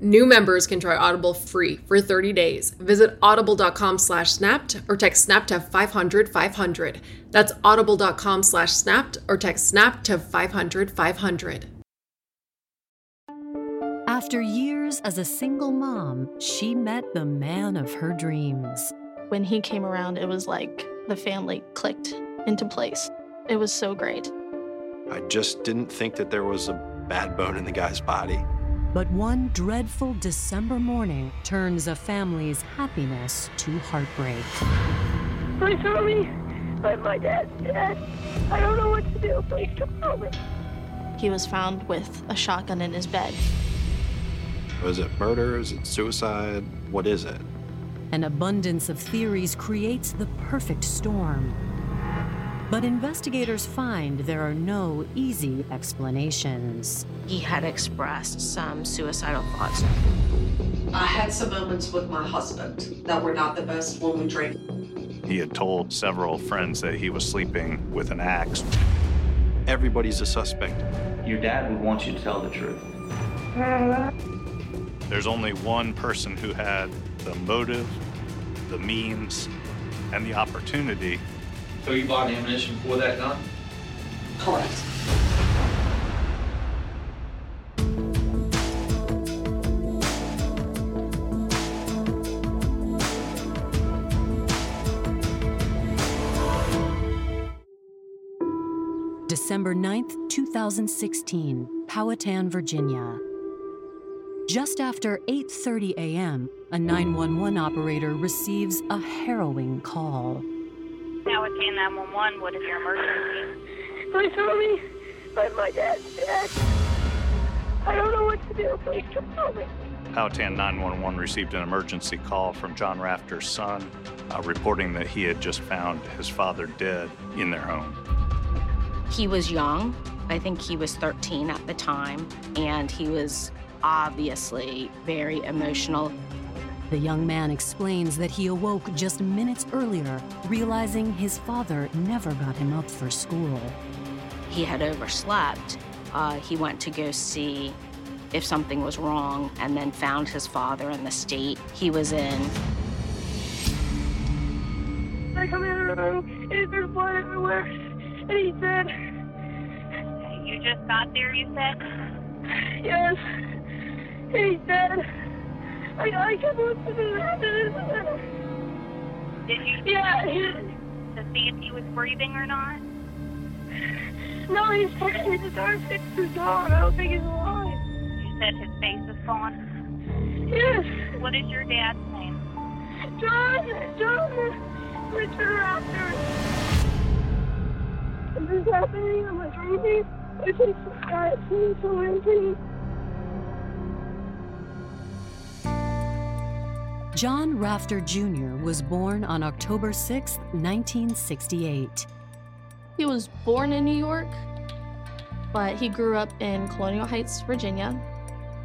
New members can try Audible free for 30 days. Visit audible.com/snapped or text SNAP to 500-500. That's audible.com/snapped or text SNAP to 500-500. After years as a single mom, she met the man of her dreams. When he came around, it was like the family clicked into place. It was so great. I just didn't think that there was a bad bone in the guy's body. But one dreadful December morning turns a family's happiness to heartbreak. Please help me. My dad's dead. I don't know what to do. Please help me. He was found with a shotgun in his bed. Was it murder? Is it suicide? What is it? An abundance of theories creates the perfect storm. But investigators find there are no easy explanations. He had expressed some suicidal thoughts. I had some moments with my husband that were not the best when we drank. He had told several friends that he was sleeping with an axe. Everybody's a suspect. Your dad would want you to tell the truth. There's only one person who had the motive, the means, and the opportunity. So you bought ammunition for that gun? Correct. December 9th, 2016, Powhatan, Virginia. Just after 8:30 a.m., a 911 operator receives a harrowing call. Now it's 911, what is your emergency? Please help me. My dad's dead. I don't know what to do. Please help me. Powhatan 911 received an emergency call from John Rafter's son, reporting that he had just found his father dead in their home. He was young. I think he was 13 at the time, and he was obviously very emotional. The young man explains that he awoke just minutes earlier, realizing his father never got him up for school. He had overslept. He went to go see if something was wrong and then found his father in the state he was in. I come in the room, and there's blood everywhere, and he said... You just got there, you said? Yes, and he said... I can't listen to that. Did you to see if he was breathing or not? No, he's talking. His arm fixed his gone. I don't think he's alive. You said his face is gone? Yes. What is your dad's name? John Richard Rafter. Is this happening? Am I dreaming? I think it's so empty. John Rafter Jr. was born on October 6, 1968. He was born in New York, but he grew up in Colonial Heights, Virginia.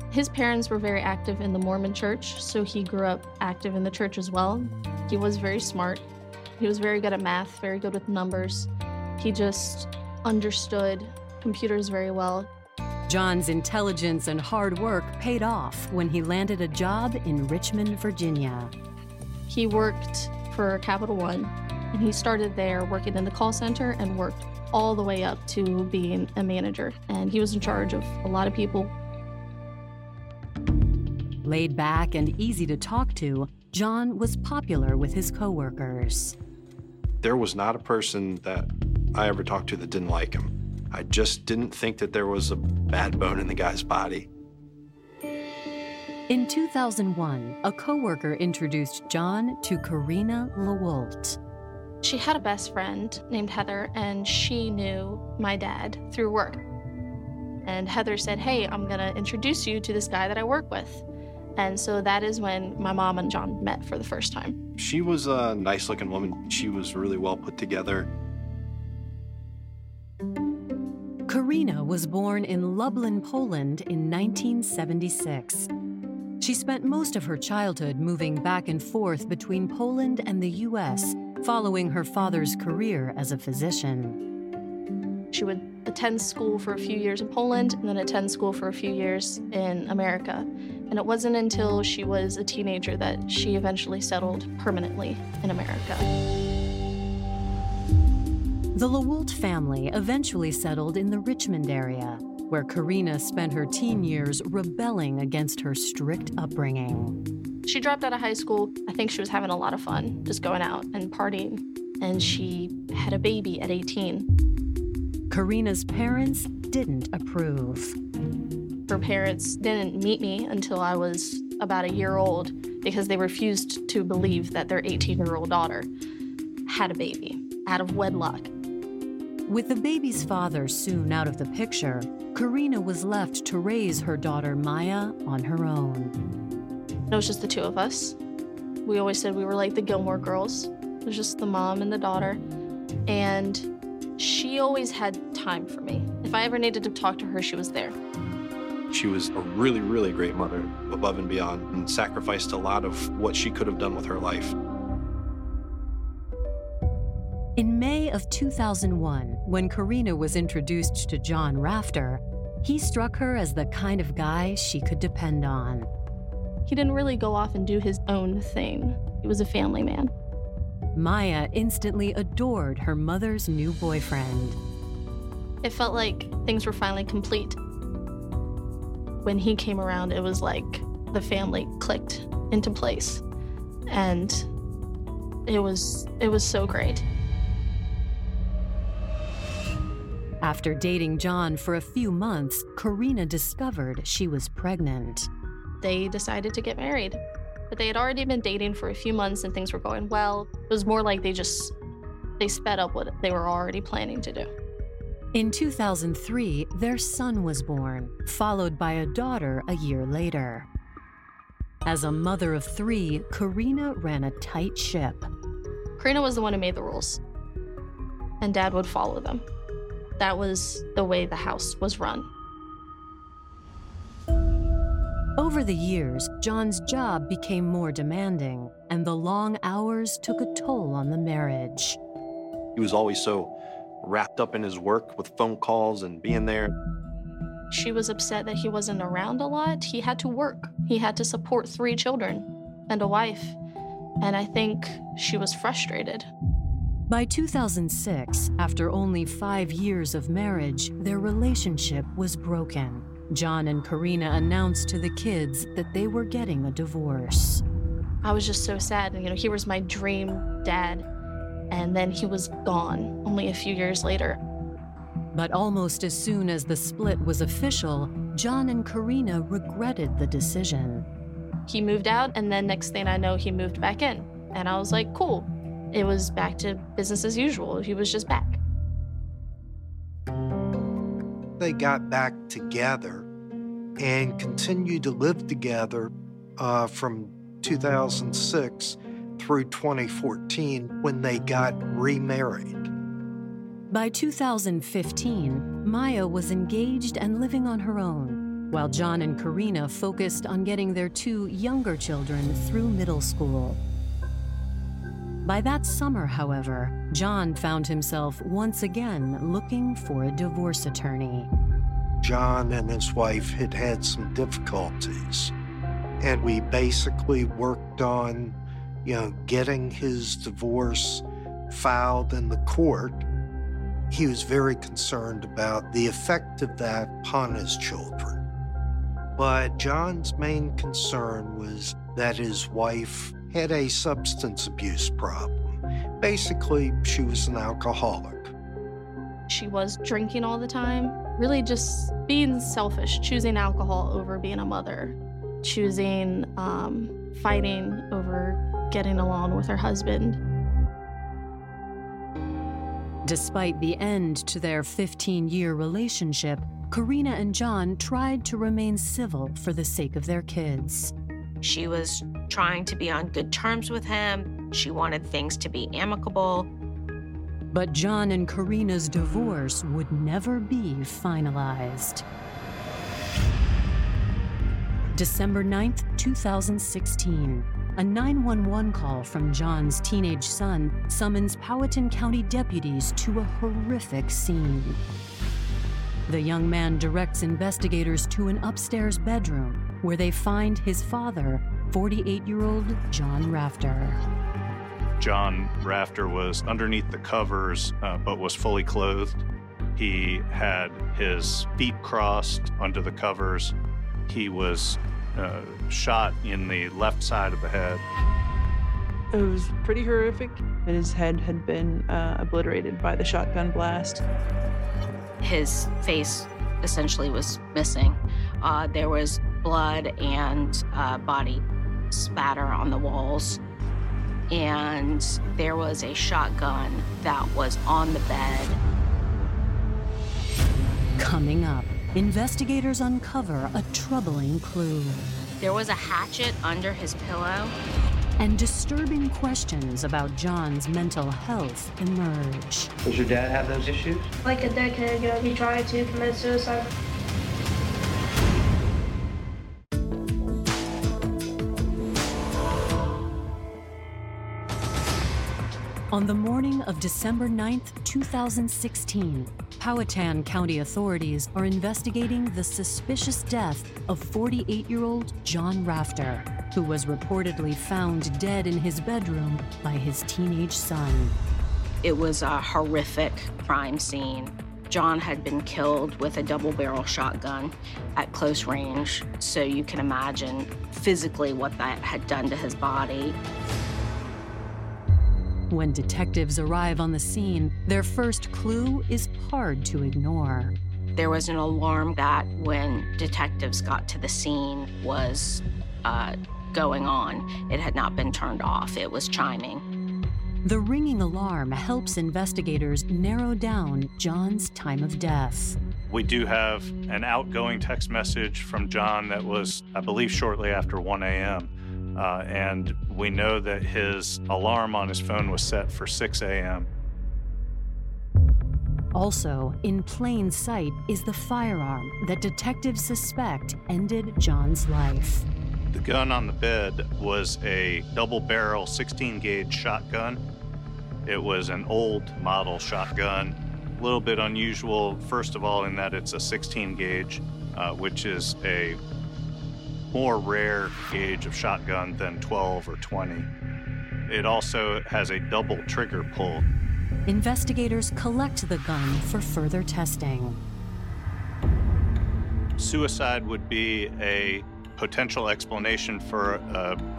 His parents were very active in the Mormon church, so he grew up active in the church as well. He was very smart. He was very good at math, very good with numbers. He just understood computers very well. John's intelligence and hard work paid off when he landed a job in Richmond, Virginia. He worked for Capital One, and he started there working in the call center and worked all the way up to being a manager. And he was in charge of a lot of people. Laid back and easy to talk to, John was popular with his coworkers. There was not a person that I ever talked to that didn't like him. I just didn't think that there was a bad bone in the guy's body. In 2001, a coworker introduced John to Karina Rafter. She had a best friend named Heather, and she knew my dad through work. And Heather said, "Hey, I'm gonna introduce you to this guy that I work with." And so that is when my mom and John met for the first time. She was a nice-looking woman. She was really well put together. Karina was born in Lublin, Poland in 1976. She spent most of her childhood moving back and forth between Poland and the U.S., following her father's career as a physician. She would attend school for a few years in Poland and then attend school for a few years in America. And it wasn't until she was a teenager that she eventually settled permanently in America. The Lewoldt family eventually settled in the Richmond area, where Karina spent her teen years rebelling against her strict upbringing. She dropped out of high school. I think she was having a lot of fun, just going out and partying. And she had a baby at 18. Karina's parents didn't approve. Her parents didn't meet me until I was about a year old because they refused to believe that their 18-year-old daughter had a baby out of wedlock. With the baby's father soon out of the picture, Karina was left to raise her daughter Maya on her own. It was just the two of us. We always said we were like the Gilmore Girls. It was just the mom and the daughter. And she always had time for me. If I ever needed to talk to her, she was there. She was a really, really great mother, above and beyond, and sacrificed a lot of what she could have done with her life. In May of 2001, when Karina was introduced to John Rafter, he struck her as the kind of guy she could depend on. He didn't really go off and do his own thing. He was a family man. Maya instantly adored her mother's new boyfriend. It felt like things were finally complete. When he came around, it was like the family clicked into place, and it was so great. After dating John for a few months, Karina discovered she was pregnant. They decided to get married, but they had already been dating for a few months and things were going well. It was more like they sped up what they were already planning to do. In 2003, their son was born, followed by a daughter a year later. As a mother of three, Karina ran a tight ship. Karina was the one who made the rules, and Dad would follow them. That was the way the house was run. Over the years, John's job became more demanding, and the long hours took a toll on the marriage. He was always so wrapped up in his work with phone calls and being there. She was upset that he wasn't around a lot. He had to work. He had to support three children and a wife. And I think she was frustrated. By 2006, after only 5 years of marriage, their relationship was broken. John and Karina announced to the kids that they were getting a divorce. I was just so sad. You know, he was my dream dad. And then he was gone only a few years later. But almost as soon as the split was official, John and Karina regretted the decision. He moved out, and then next thing I know, he moved back in. And I was like, cool. It was back to business as usual. He was just back. They got back together and continued to live together from 2006 through 2014, when they got remarried. By 2015, Maya was engaged and living on her own, while John and Karina focused on getting their two younger children through middle school. By that summer, however, John found himself once again looking for a divorce attorney. John and his wife had had some difficulties, and we basically worked on, getting his divorce filed in the court. He was very concerned about the effect of that upon his children. But John's main concern was that his wife had a substance abuse problem. Basically, she was an alcoholic. She was drinking all the time, really just being selfish, choosing alcohol over being a mother, choosing fighting over getting along with her husband. Despite the end to their 15-year relationship, Karina and John tried to remain civil for the sake of their kids. She was trying to be on good terms with him. She wanted things to be amicable. But John and Karina's divorce would never be finalized. December 9th, 2016, a 911 call from John's teenage son summons Powhatan County deputies to a horrific scene. The young man directs investigators to an upstairs bedroom where they find his father, 48-year-old John Rafter. John Rafter was underneath the covers, but was fully clothed. He had his feet crossed under the covers. He was shot in the left side of the head. It was pretty horrific. His head had been obliterated by the shotgun blast. His face essentially was missing. There was blood and body spatter on the walls. And there was a shotgun that was on the bed. Coming up, investigators uncover a troubling clue. There was a hatchet under his pillow. And disturbing questions about John's mental health emerge. Does your dad have those issues? Like a decade ago, he tried to commit suicide. On the morning of December 9th, 2016, Powhatan County authorities are investigating the suspicious death of 48-year-old John Rafter, who was reportedly found dead in his bedroom by his teenage son. It was a horrific crime scene. John had been killed with a double-barrel shotgun at close range, so you can imagine physically what that had done to his body. When detectives arrive on the scene, their first clue is hard to ignore. There was an alarm that when detectives got to the scene was going on. It had not been turned off. It was chiming. The ringing alarm helps investigators narrow down John's time of death. We do have an outgoing text message from John that was, I believe, shortly after 1 a.m. And we know that his alarm on his phone was set for 6 a.m. Also, in plain sight is the firearm that detectives suspect ended John's life. The gun on the bed was a double-barrel 16-gauge shotgun. It was an old model shotgun, a little bit unusual, first of all, in that it's a 16-gauge, which is a more rare gauge of shotgun than 12 or 20. It also has a double trigger pull. Investigators collect the gun for further testing. Suicide would be a potential explanation for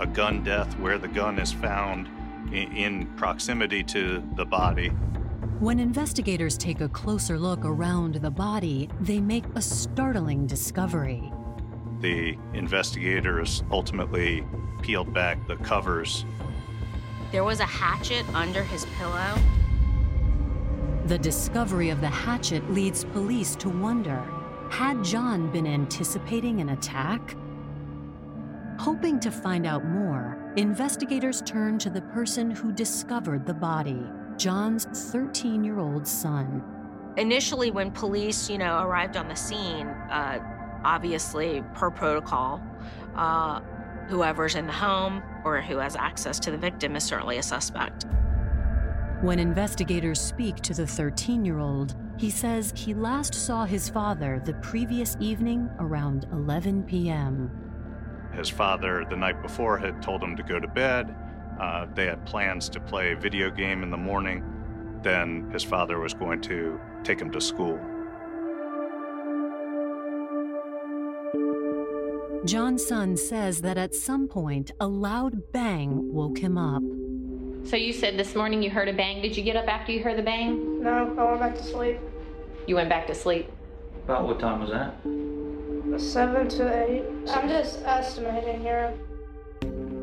a gun death where the gun is found in proximity to the body. When investigators take a closer look around the body, they make a startling discovery. The investigators ultimately peeled back the covers. There was a hatchet under his pillow. The discovery of the hatchet leads police to wonder, had John been anticipating an attack? Hoping to find out more, investigators turn to the person who discovered the body, John's 13-year-old son. Initially, when police, arrived on the scene, obviously, per protocol, whoever's in the home or who has access to the victim is certainly a suspect. When investigators speak to the 13-year-old, he says he last saw his father the previous evening around 11 p.m. His father, the night before, had told him to go to bed. They had plans to play a video game in the morning. Then his father was going to take him to school. John's son says that at some point, a loud bang woke him up. So you said this morning you heard a bang. Did you get up after you heard the bang? No, I went back to sleep. You went back to sleep? About what time was that? 7 to 8. I'm just estimating here.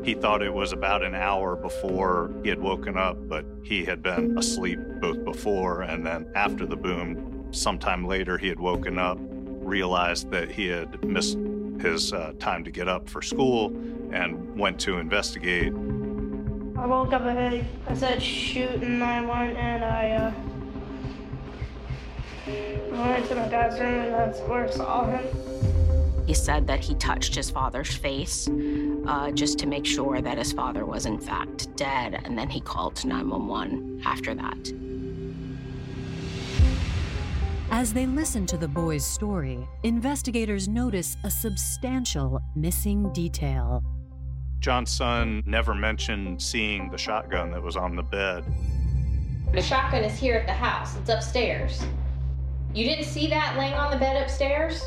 He thought it was about an hour before he had woken up, but he had been asleep both before and then after the boom. Sometime later, he had woken up, realized that he had missed his time to get up for school, and went to investigate. I woke up ahead. I said, shoot, and I went and I went to my dad's room, and that's where I saw him. He said that he touched his father's face just to make sure that his father was in fact dead, and then he called 911 after that. As they listen to the boy's story, investigators notice a substantial missing detail. John's son never mentioned seeing the shotgun that was on the bed. The shotgun is here at the house. It's upstairs. You didn't see that laying on the bed upstairs?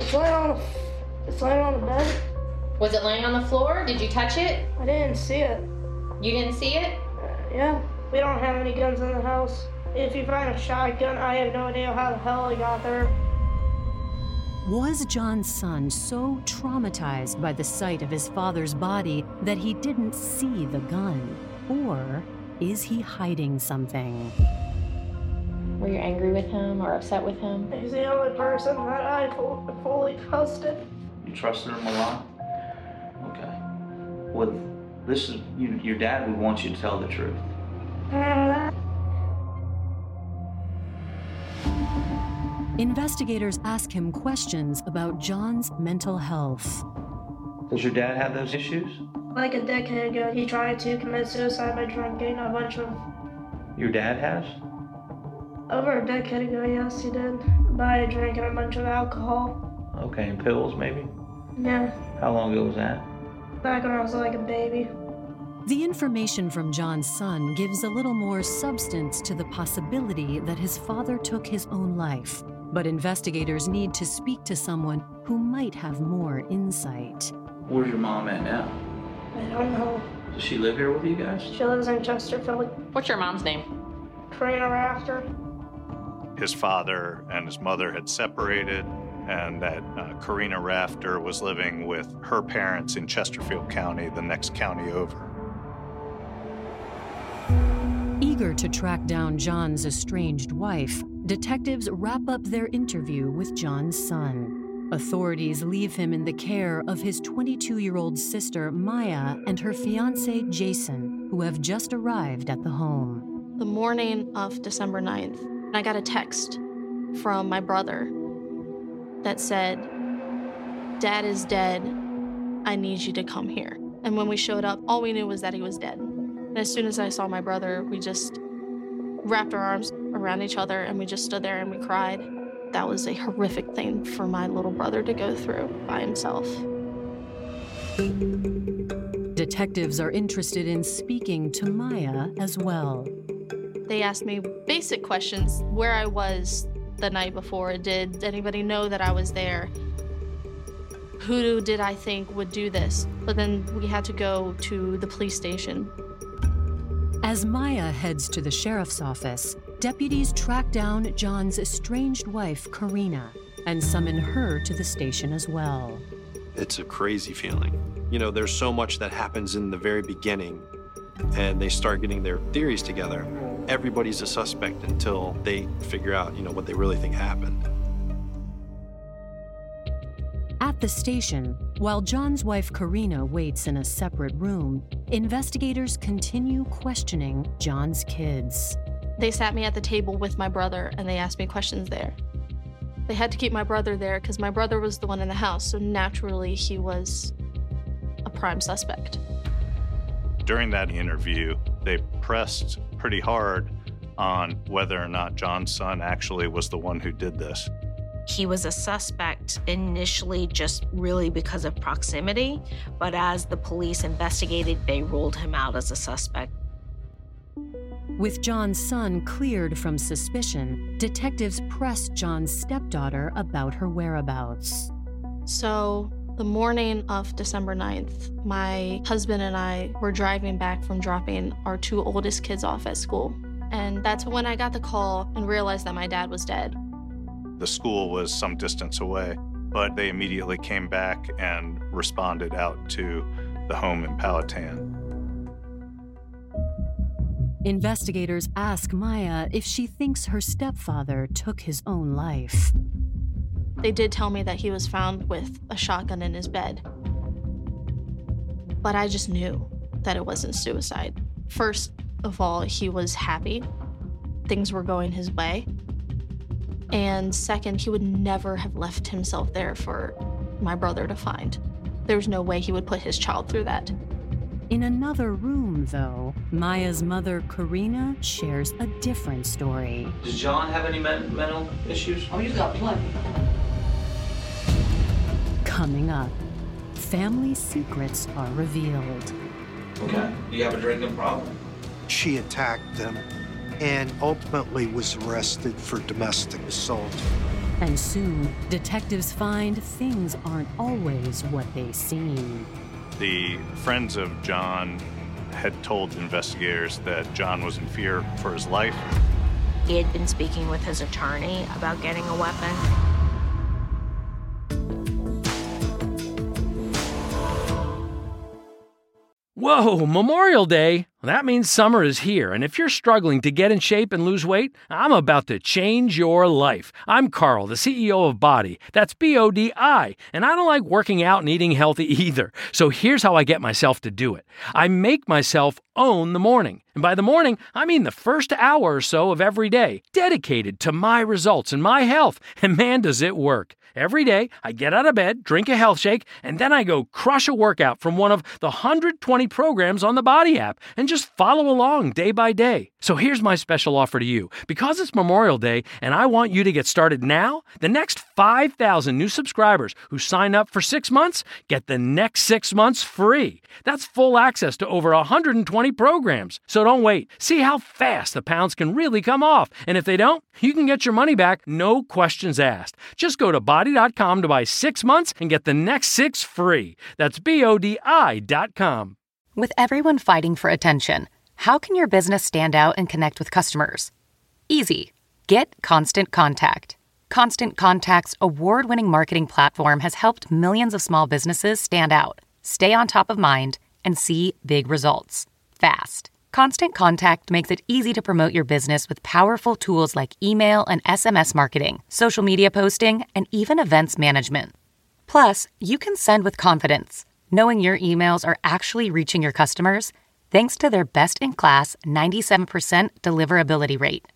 It's laying on the bed. Was it laying on the floor? Did you touch it? I didn't see it. You didn't see it? Yeah. We don't have any guns in the house. If you find a shotgun, I have no idea how the hell it got there. Was John's son so traumatized by the sight of his father's body that he didn't see the gun? Or is he hiding something? Were you angry with him or upset with him? He's the only person that I fully trusted. You trusted him a lot? Okay. Well, this is, your dad would want you to tell the truth. Investigators ask him questions about John's mental health. Does your dad have those issues? Like a decade ago, he tried to commit suicide by drinking a bunch of... Your dad has? Over a decade ago, yes, he did. By drinking a bunch of alcohol. Okay, and pills, maybe? Yeah. How long ago was that? Back when I was like a baby. The information from John's son gives a little more substance to the possibility that his father took his own life, but investigators need to speak to someone who might have more insight. Where's your mom at now? I don't know. Does she live here with you guys? She lives in Chesterfield. What's your mom's name? Karina Rafter. His father and his mother had separated, and that Karina Rafter was living with her parents in Chesterfield County, the next county over. Eager to track down John's estranged wife, detectives wrap up their interview with John's son. Authorities leave him in the care of his 22-year-old sister, Maya, and her fiancé, Jason, who have just arrived at the home. The morning of December 9th, I got a text from my brother that said, "Dad is dead. I need you to come here." And when we showed up, all we knew was that he was dead. And as soon as I saw my brother, we just wrapped our arms around each other and we just stood there and we cried. That was a horrific thing for my little brother to go through by himself. Detectives are interested in speaking to Maya as well. They asked me basic questions, where I was the night before. Did anybody know that I was there? Who did I think would do this? But then we had to go to the police station. As Maya heads to the sheriff's office, deputies track down John's estranged wife, Karina, and summon her to the station as well. It's a crazy feeling. There's so much that happens in the very beginning, and they start getting their theories together. Everybody's a suspect until they figure out, what they really think happened. At At the station, while John's wife Karina waits in a separate room, investigators continue questioning John's kids. They sat me at the table with my brother and they asked me questions there. They had to keep my brother there because my brother was the one in the house, so naturally he was a prime suspect. During that interview, they pressed pretty hard on whether or not John's son actually was the one who did this. He was a suspect initially just really because of proximity, but as the police investigated, they ruled him out as a suspect. With John's son cleared from suspicion, detectives pressed John's stepdaughter about her whereabouts. So the morning of December 9th, my husband and I were driving back from dropping our two oldest kids off at school. And that's when I got the call and realized that my dad was dead. The school was some distance away, but they immediately came back and responded out to the home in Powhatan. Investigators ask Maya if she thinks her stepfather took his own life. They did tell me that he was found with a shotgun in his bed. But I just knew that it wasn't suicide. First of all, he was happy. Things were going his way. And second, he would never have left himself there for my brother to find. There was no way he would put his child through that. In another room, though, Maya's mother, Karina, shares a different story. Does John have any mental issues? Oh, he's got plenty. Coming up, family secrets are revealed. Okay, you have a drinking problem? She attacked them and ultimately was arrested for domestic assault. And soon, detectives find things aren't always what they seem. The friends of John had told investigators that John was in fear for his life. He had been speaking with his attorney about getting a weapon. Whoa, Memorial Day. That means summer is here, and if you're struggling to get in shape and lose weight, I'm about to change your life. I'm Carl, the CEO of Body. That's B-O-D-I, and I don't like working out and eating healthy either. So here's how I get myself to do it. I make myself own the morning. And by the morning, I mean the first hour or so of every day, dedicated to my results and my health. And man, does it work. Every day, I get out of bed, drink a health shake, and then I go crush a workout from one of the 120 programs on the Body app. And just follow along day by day. So here's my special offer to you. Because it's Memorial Day and I want you to get started now, the next 5,000 new subscribers who sign up for 6 months get the next 6 months free. That's full access to over 120 programs. So don't wait. See how fast the pounds can really come off. And if they don't, you can get your money back, no questions asked. Just go to body.com to buy 6 months and get the next 6 free. That's BODI.com. With everyone fighting for attention, how can your business stand out and connect with customers? Easy. Get Constant Contact. Constant Contact's award-winning marketing platform has helped millions of small businesses stand out, stay on top of mind, and see big results fast. Constant Contact makes it easy to promote your business with powerful tools like email and SMS marketing, social media posting, and even events management. Plus, you can send with confidence, knowing your emails are actually reaching your customers thanks to their best-in-class 97% deliverability rate.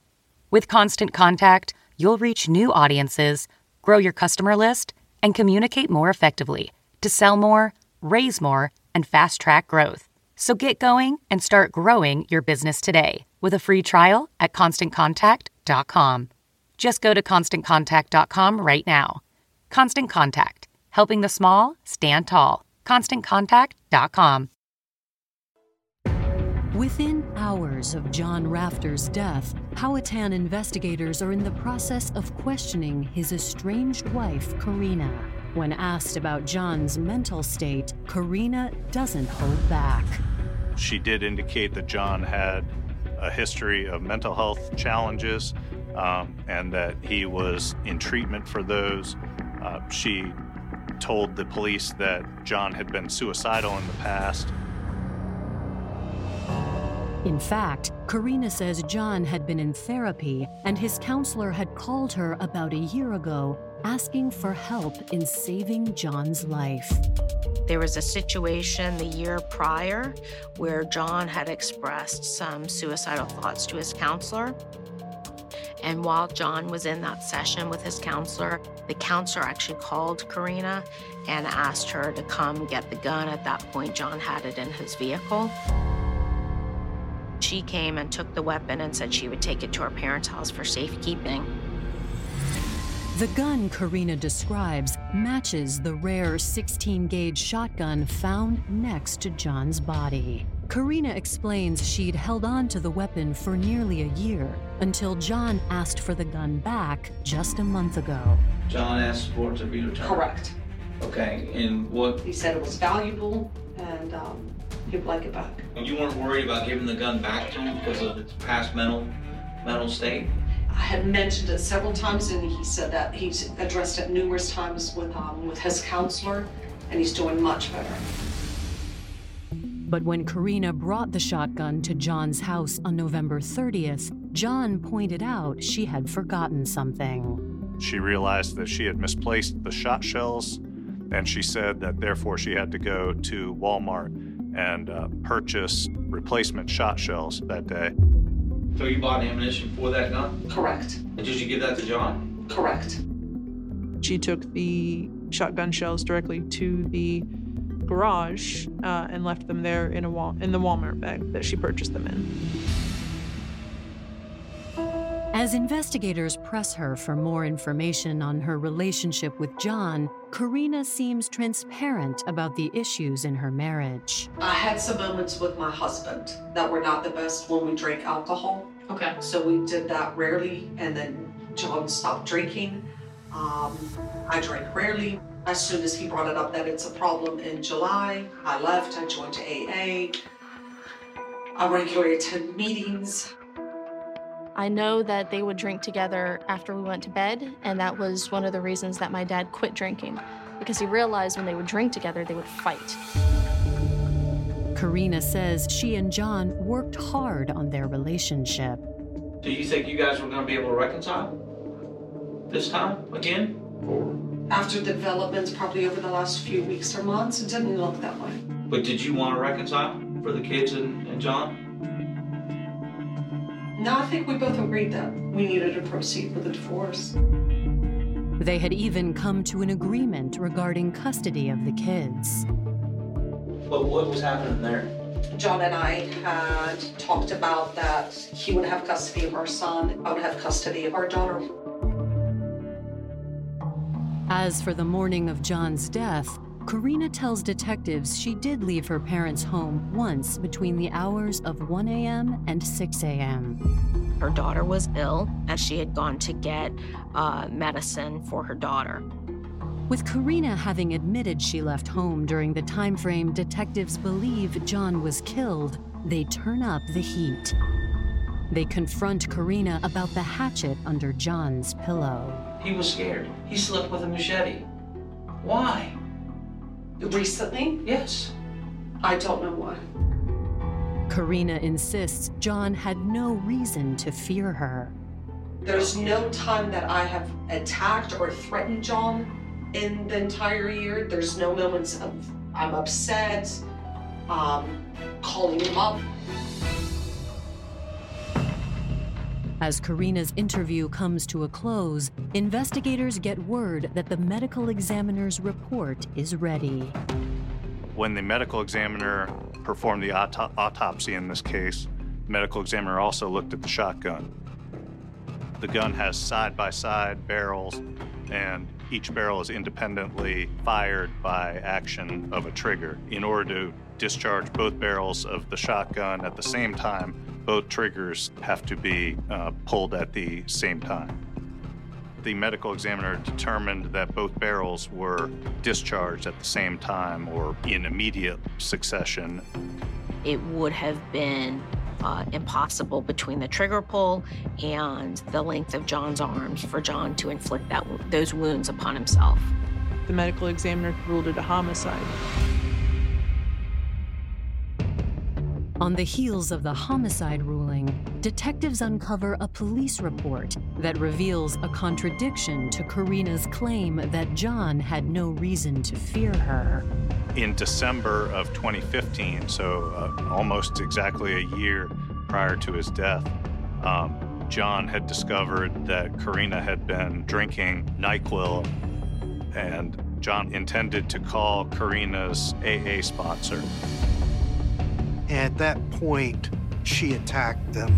With Constant Contact, you'll reach new audiences, grow your customer list, and communicate more effectively to sell more, raise more, and fast-track growth. So get going and start growing your business today with a free trial at ConstantContact.com. Just go to ConstantContact.com right now. Constant Contact, helping the small stand tall. ConstantContact.com. Within hours of John Rafter's death, Powhatan investigators are in the process of questioning his estranged wife, Karina. When asked about John's mental state, Karina doesn't hold back. She did indicate that John had a history of mental health challenges, and that he was in treatment for those. She told the police that John had been suicidal in the past. In fact, Karina says John had been in therapy and his counselor had called her about a year ago asking for help in saving John's life. There was a situation the year prior where John had expressed some suicidal thoughts to his counselor. And while John was in that session with his counselor, the counselor actually called Karina and asked her to come get the gun. At that point, John had it in his vehicle. She came and took the weapon and said she would take it to her parents' house for safekeeping. The gun Karina describes matches the rare 16-gauge shotgun found next to John's body. Karina explains she'd held on to the weapon for nearly a year until John asked for the gun back just a month ago. John asked for it to be returned? Correct. Okay, and what? He said it was valuable and he'd like it back. And you weren't worried about giving the gun back to him because of its past mental state? I had mentioned it several times, and he said that he's addressed it numerous times with his counselor, and he's doing much better. But when Karina brought the shotgun to John's house on November 30th, John pointed out she had forgotten something. She realized that she had misplaced the shot shells, and she said that therefore she had to go to Walmart and purchase replacement shot shells that day. So you bought ammunition for that gun? Correct. And did you give that to John? Correct. She took the shotgun shells directly to the garage and left them there in the Walmart bag that she purchased them in. As investigators press her for more information on her relationship with John, Karina seems transparent about the issues in her marriage. I had some moments with my husband that were not the best when we drank alcohol. Okay. So we did that rarely, and then John stopped drinking. I drank rarely. As soon as he brought it up that it's a problem in July, I left, I joined AA. I regularly attend meetings. I know that they would drink together after we went to bed, and that was one of the reasons that my dad quit drinking, because he realized when they would drink together, they would fight. Karina says she and John worked hard on their relationship. Do you think you guys were going to be able to reconcile this time again? Or? After developments, probably over the last few weeks or months, it didn't look that way. But did you want to reconcile for the kids and John? No, I think we both agreed that we needed to proceed with the divorce. They had even come to an agreement regarding custody of the kids. But what was happening there? John and I had talked about that he would have custody of our son, I would have custody of our daughter. As for the morning of John's death, Karina tells detectives she did leave her parents' home once between the hours of 1 a.m. and 6 a.m. Her daughter was ill, and she had gone to get medicine for her daughter. With Karina having admitted she left home during the time frame detectives believe John was killed, they turn up the heat. They confront Karina about the hatchet under John's pillow. He was scared. He slept with a machete. Why? Recently? Yes. I don't know why. Karina insists John had no reason to fear her. There's no time that I have attacked or threatened John in the entire year. There's no moments of I'm upset, calling him up. As Karina's interview comes to a close, investigators get word that the medical examiner's report is ready. When the medical examiner performed the autopsy in this case, the medical examiner also looked at the shotgun. The gun has side-by-side barrels, and each barrel is independently fired by action of a trigger. In order to discharge both barrels of the shotgun at the same time, both triggers have to be pulled at the same time. The medical examiner determined that both barrels were discharged at the same time or in immediate succession. It would have been impossible between the trigger pull and the length of John's arms for John to inflict those wounds upon himself. The medical examiner ruled it a homicide. On the heels of the homicide ruling, detectives uncover a police report that reveals a contradiction to Karina's claim that John had no reason to fear her. In December of 2015, so almost exactly a year prior to his death, John had discovered that Karina had been drinking NyQuil, and John intended to call Karina's AA sponsor. At that point, she attacked them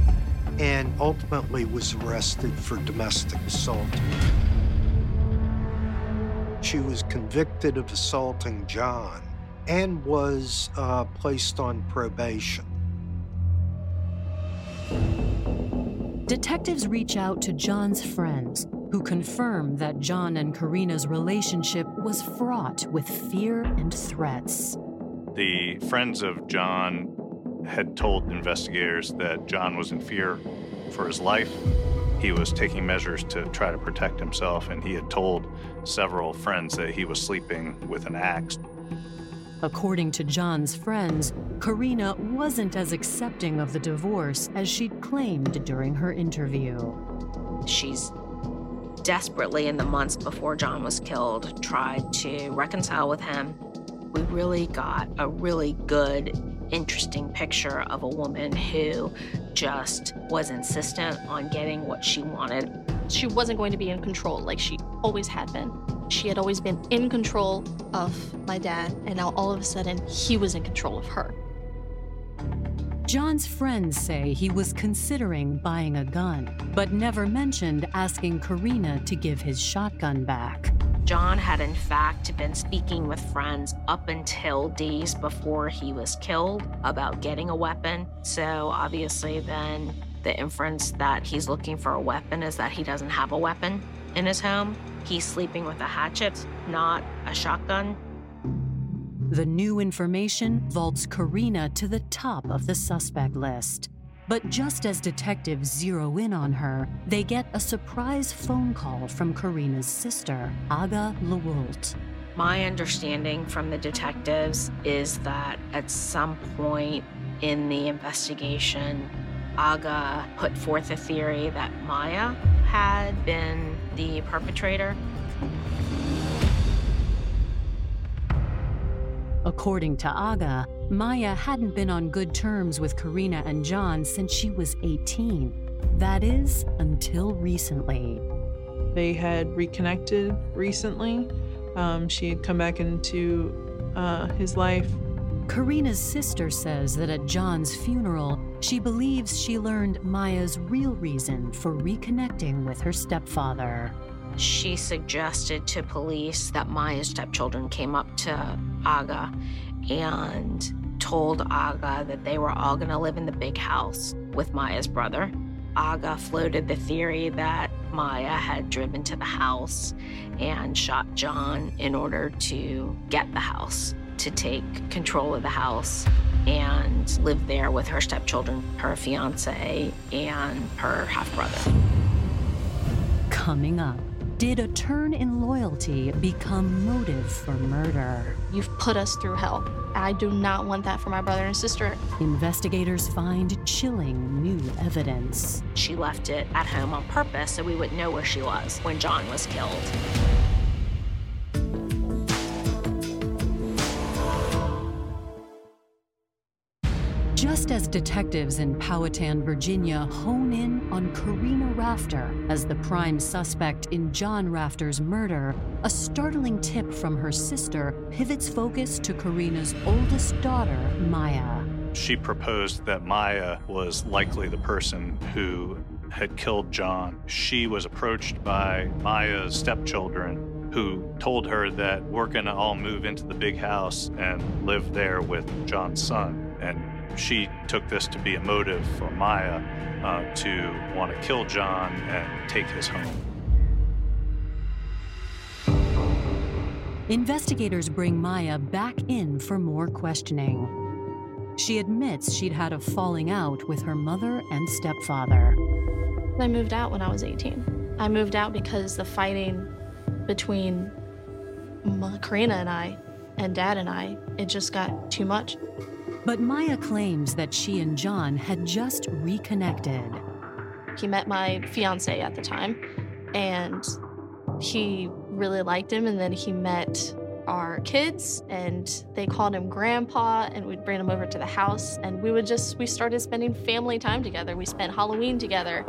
and ultimately was arrested for domestic assault. She was convicted of assaulting John and was placed on probation. Detectives reach out to John's friends, who confirm that John and Karina's relationship was fraught with fear and threats. The friends of John had told investigators that John was in fear for his life. He was taking measures to try to protect himself, and he had told several friends that he was sleeping with an axe. According to John's friends, Karina wasn't as accepting of the divorce as she'd claimed during her interview. She's desperately, in the months before John was killed, tried to reconcile with him. We really got a really good, interesting picture of a woman who just was insistent on getting what she wanted. She wasn't going to be in control like she always had been. She had always been in control of my dad, and now all of a sudden, he was in control of her. John's friends say he was considering buying a gun, but never mentioned asking Karina to give his shotgun back. John had, in fact, been speaking with friends up until days before he was killed about getting a weapon. So obviously then the inference that he's looking for a weapon is that he doesn't have a weapon in his home. He's sleeping with a hatchet, not a shotgun. The new information vaults Karina to the top of the suspect list. But just as detectives zero in on her, they get a surprise phone call from Karina's sister, Aga Lewoldt. My understanding from the detectives is that at some point in the investigation, Aga put forth a theory that Maya had been the perpetrator. According to Aga, Maya hadn't been on good terms with Karina and John since she was 18. That is, until recently. They had reconnected recently. She had come back into his life. Karina's sister says that at John's funeral, she believes she learned Maya's real reason for reconnecting with her stepfather. She suggested to police that Maya's stepchildren came up to Aga and told Aga that they were all going to live in the big house with Maya's brother. Aga floated the theory that Maya had driven to the house and shot John in order to get the house, to take control of the house and live there with her stepchildren, her fiancé, and her half-brother. Coming up. Did a turn in loyalty become motive for murder? You've put us through hell. I do not want that for my brother and sister. Investigators find chilling new evidence. She left it at home on purpose so we would know where she was when John was killed. Just as detectives in Powhatan, Virginia hone in on Karina Rafter as the prime suspect in John Rafter's murder, a startling tip from her sister pivots focus to Karina's oldest daughter, Maya. She proposed that Maya was likely the person who had killed John. She was approached by Maya's stepchildren, who told her that we're gonna all move into the big house and live there with John's son. And she took this to be a motive for Maya to want to kill John and take his home. Investigators bring Maya back in for more questioning. She admits she'd had a falling out with her mother and stepfather. I moved out when I was 18. I moved out because the fighting between Karina and I and Dad and I, it just got too much. But Maya claims that she and John had just reconnected. He met my fiancé at the time, and he really liked him, and then he met our kids, and they called him Grandpa, and we'd bring him over to the house, and we started spending family time together. We spent Halloween together,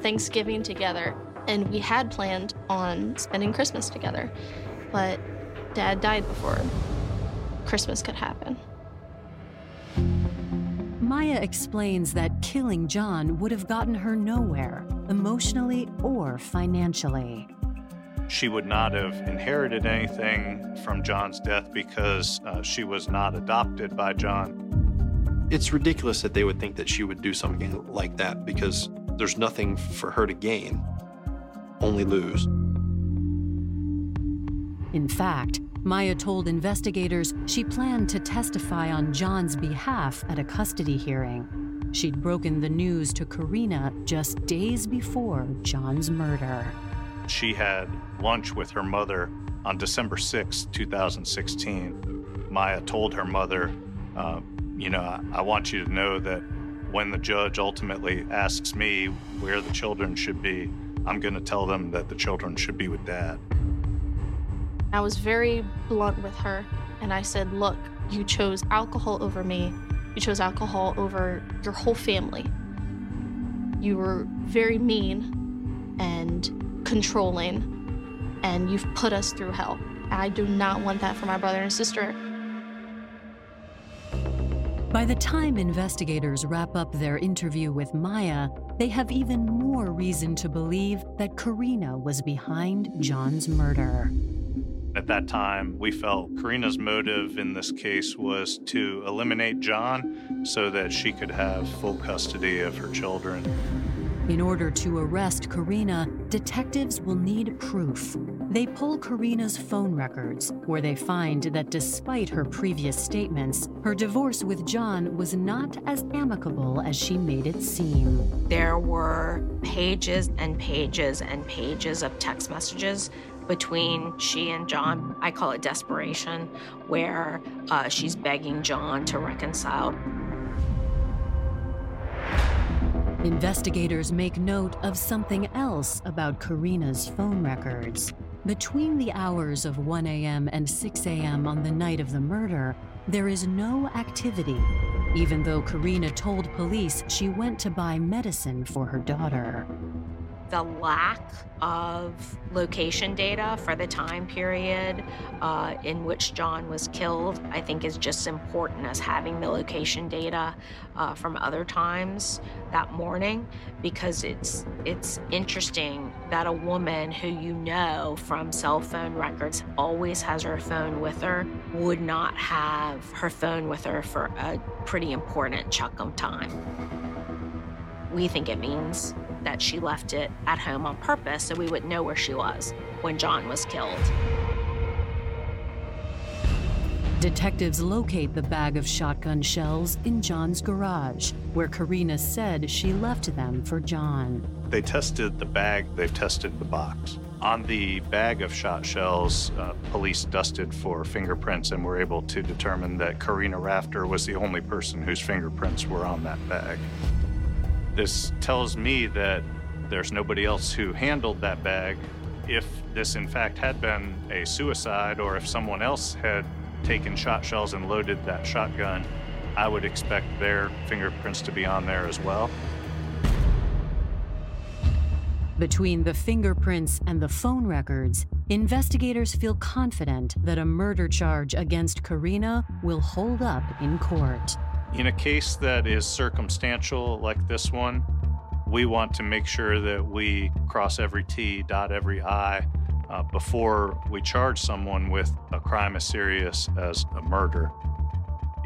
Thanksgiving together, and we had planned on spending Christmas together, but Dad died before Christmas could happen. Maya explains that killing John would have gotten her nowhere, emotionally or financially. She would not have inherited anything from John's death because she was not adopted by John. It's ridiculous that they would think that she would do something like that because there's nothing for her to gain, only lose. In fact, Maya told investigators she planned to testify on John's behalf at a custody hearing. She'd broken the news to Karina just days before John's murder. She had lunch with her mother on December 6, 2016. Maya told her mother, I want you to know that when the judge ultimately asks me where the children should be, I'm going to tell them that the children should be with Dad. I was very blunt with her, and I said, look, you chose alcohol over me. You chose alcohol over your whole family. You were very mean and controlling, and you've put us through hell. I do not want that for my brother and sister. By the time investigators wrap up their interview with Maya, they have even more reason to believe that Karina was behind John's murder. At that time, we felt Karina's motive in this case was to eliminate John so that she could have full custody of her children. In order to arrest Karina, detectives will need proof. They pull Karina's phone records, where they find that despite her previous statements, her divorce with John was not as amicable as she made it seem. There were pages and pages and pages of text messages between she and John. I call it desperation, where she's begging John to reconcile. Investigators make note of something else about Karina's phone records. Between the hours of 1 a.m. and 6 a.m. on the night of the murder, there is no activity, even though Karina told police she went to buy medicine for her daughter. The lack of location data for the time period in which John was killed, I think, is just important as having the location data from other times that morning, because it's interesting that a woman who you know from cell phone records always has her phone with her would not have her phone with her for a pretty important chunk of time. We think it means that she left it at home on purpose so we wouldn't know where she was when John was killed. Detectives locate the bag of shotgun shells in John's garage, where Karina said she left them for John. They tested the bag, they've tested the box. On the bag of shot shells, police dusted for fingerprints and were able to determine that Karina Rafter was the only person whose fingerprints were on that bag. This tells me that there's nobody else who handled that bag. If this, in fact, had been a suicide, or if someone else had taken shot shells and loaded that shotgun, I would expect their fingerprints to be on there as well. Between the fingerprints and the phone records, investigators feel confident that a murder charge against Karina will hold up in court. In a case that is circumstantial like this one, we want to make sure that we cross every T, dot every I, before we charge someone with a crime as serious as a murder.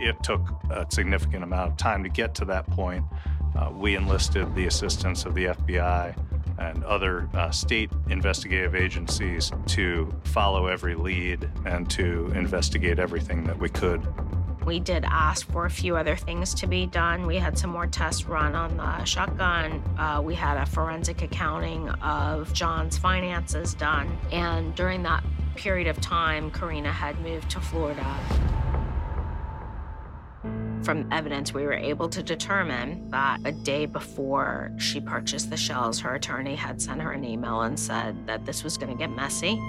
It took a significant amount of time to get to that point. We enlisted the assistance of the FBI and other state investigative agencies to follow every lead and to investigate everything that we could. We did ask for a few other things to be done. We had some more tests run on the shotgun. We had a forensic accounting of John's finances done. And during that period of time, Karina had moved to Florida. From evidence, we were able to determine that a day before she purchased the shells, her attorney had sent her an email and said that this was going to get messy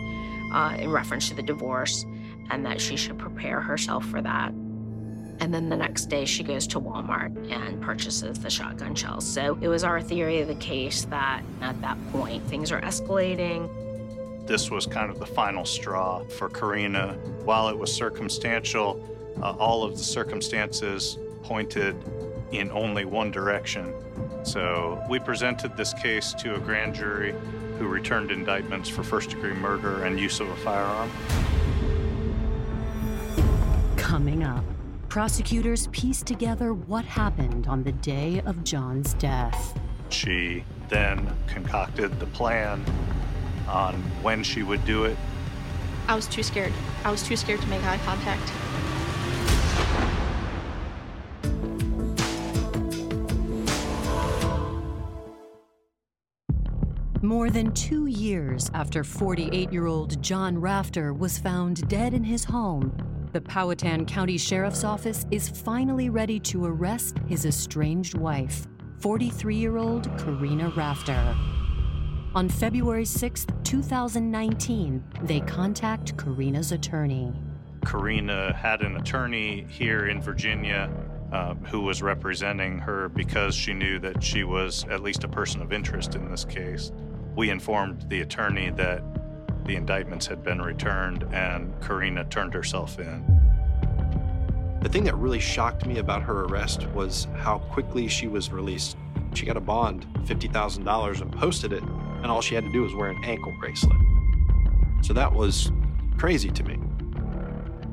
in reference to the divorce, and that she should prepare herself for that. And then the next day, she goes to Walmart and purchases the shotgun shells. So it was our theory of the case that at that point, things are escalating. This was kind of the final straw for Karina. While it was circumstantial, all of the circumstances pointed in only one direction. So we presented this case to a grand jury who returned indictments for first-degree murder and use of a firearm. Coming up, prosecutors pieced together what happened on the day of John's death. She then concocted the plan on when she would do it. I was too scared. I was too scared to make eye contact. More than 2 years after 48-year-old John Rafter was found dead in his home, the Powhatan County Sheriff's Office is finally ready to arrest his estranged wife, 43-year-old Karina Rafter. On February 6, 2019, they contact Karina's attorney. Karina had an attorney here in Virginia who was representing her because she knew that she was at least a person of interest in this case. We informed the attorney that the indictments had been returned and Karina turned herself in. The thing that really shocked me about her arrest was how quickly she was released. She got a bond, $50,000, and posted it, and all she had to do was wear an ankle bracelet. So that was crazy to me.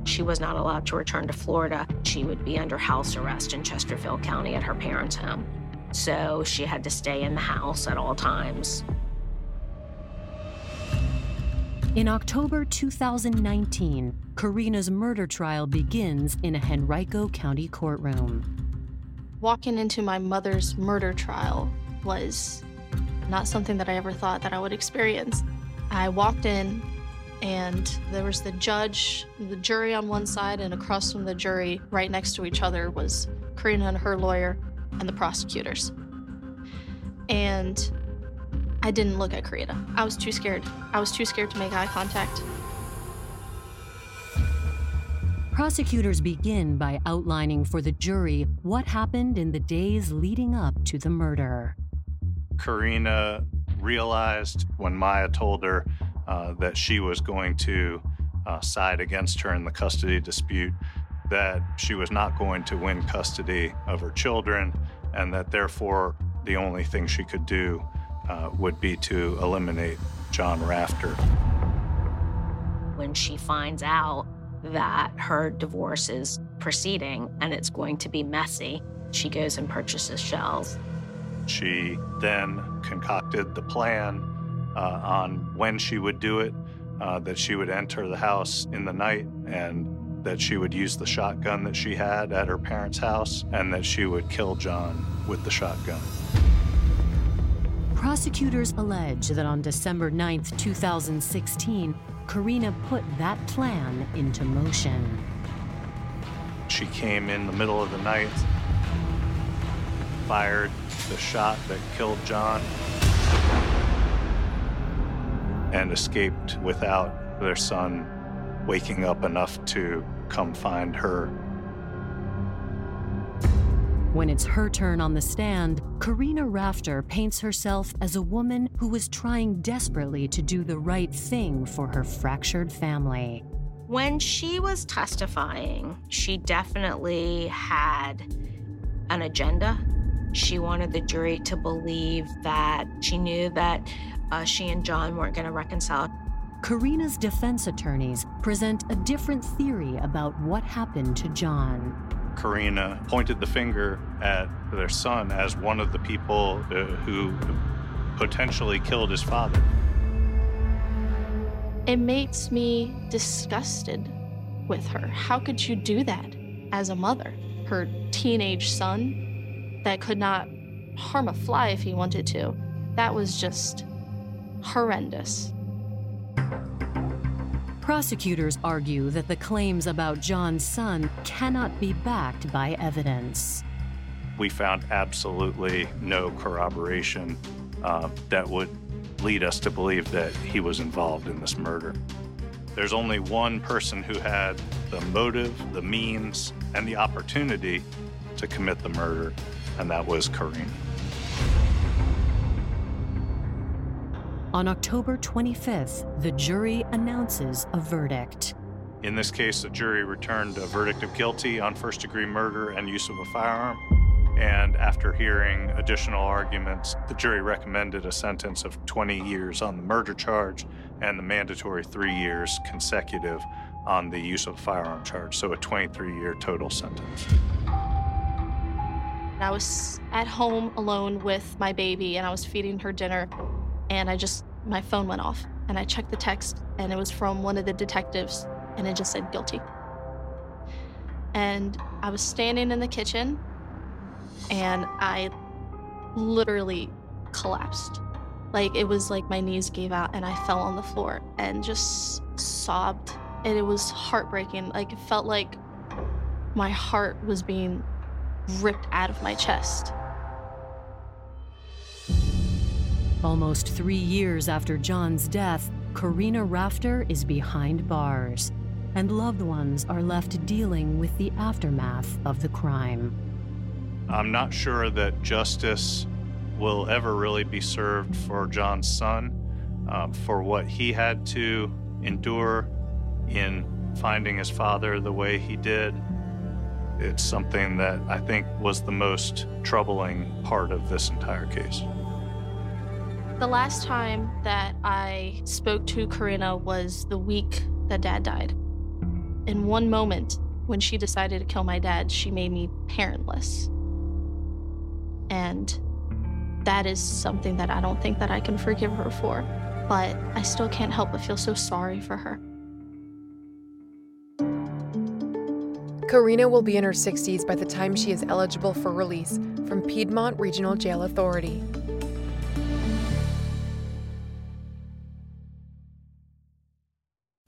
She was not allowed to return to Florida. She would be under house arrest in Chesterfield County at her parents' home. So she had to stay in the house at all times. In October 2019, Karina's murder trial begins in a Henrico County courtroom. Walking into my mother's murder trial was not something that I ever thought that I would experience. I walked in, and there was the judge, the jury on one side, and across from the jury, right next to each other, was Karina and her lawyer and the prosecutors. And I didn't look at Karina. I was too scared. I was too scared to make eye contact. Prosecutors begin by outlining for the jury what happened in the days leading up to the murder. Karina realized when Maya told her that she was going to side against her in the custody dispute, that she was not going to win custody of her children, and that therefore the only thing she could do would be to eliminate John Rafter. When she finds out that her divorce is proceeding and it's going to be messy, she goes and purchases shells. She then concocted the plan on when she would do it, that she would enter the house in the night and that she would use the shotgun that she had at her parents' house and that she would kill John with the shotgun. Prosecutors allege that on December 9th, 2016, Karina put that plan into motion. She came in the middle of the night, fired the shot that killed John, and escaped without their son waking up enough to come find her. When it's her turn on the stand, Karina Rafter paints herself as a woman who was trying desperately to do the right thing for her fractured family. When she was testifying, she definitely had an agenda. She wanted the jury to believe that she knew that she and John weren't going to reconcile. Karina's defense attorneys present a different theory about what happened to John. Karina pointed the finger at their son as one of the people who potentially killed his father. It makes me disgusted with her. How could you do that as a mother? Her teenage son that could not harm a fly if he wanted to. That was just horrendous. Prosecutors argue that the claims about John's son cannot be backed by evidence. We found absolutely no corroboration that would lead us to believe that he was involved in this murder. There's only one person who had the motive, the means, and the opportunity to commit the murder, and that was Karina. On October 25th, the jury announces a verdict. In this case, the jury returned a verdict of guilty on first-degree murder and use of a firearm. And after hearing additional arguments, the jury recommended a sentence of 20 years on the murder charge and the mandatory 3 years consecutive on the use of a firearm charge, so a 23-year total sentence. I was at home alone with my baby, and I was feeding her dinner. And my phone went off, and I checked the text, and it was from one of the detectives, and it just said guilty. And I was standing in the kitchen, and I literally collapsed. Like, it was like my knees gave out, and I fell on the floor and just sobbed. And it was heartbreaking. Like, it felt like my heart was being ripped out of my chest. Almost 3 years after John's death, Karina Rafter is behind bars, and loved ones are left dealing with the aftermath of the crime. I'm not sure that justice will ever really be served for John's son, for what he had to endure in finding his father the way he did. It's something that I think was the most troubling part of this entire case. The last time that I spoke to Karina was the week that Dad died. In one moment, when she decided to kill my dad, she made me parentless. And that is something that I don't think that I can forgive her for, but I still can't help but feel so sorry for her. Karina will be in her 60s by the time she is eligible for release from Piedmont Regional Jail Authority.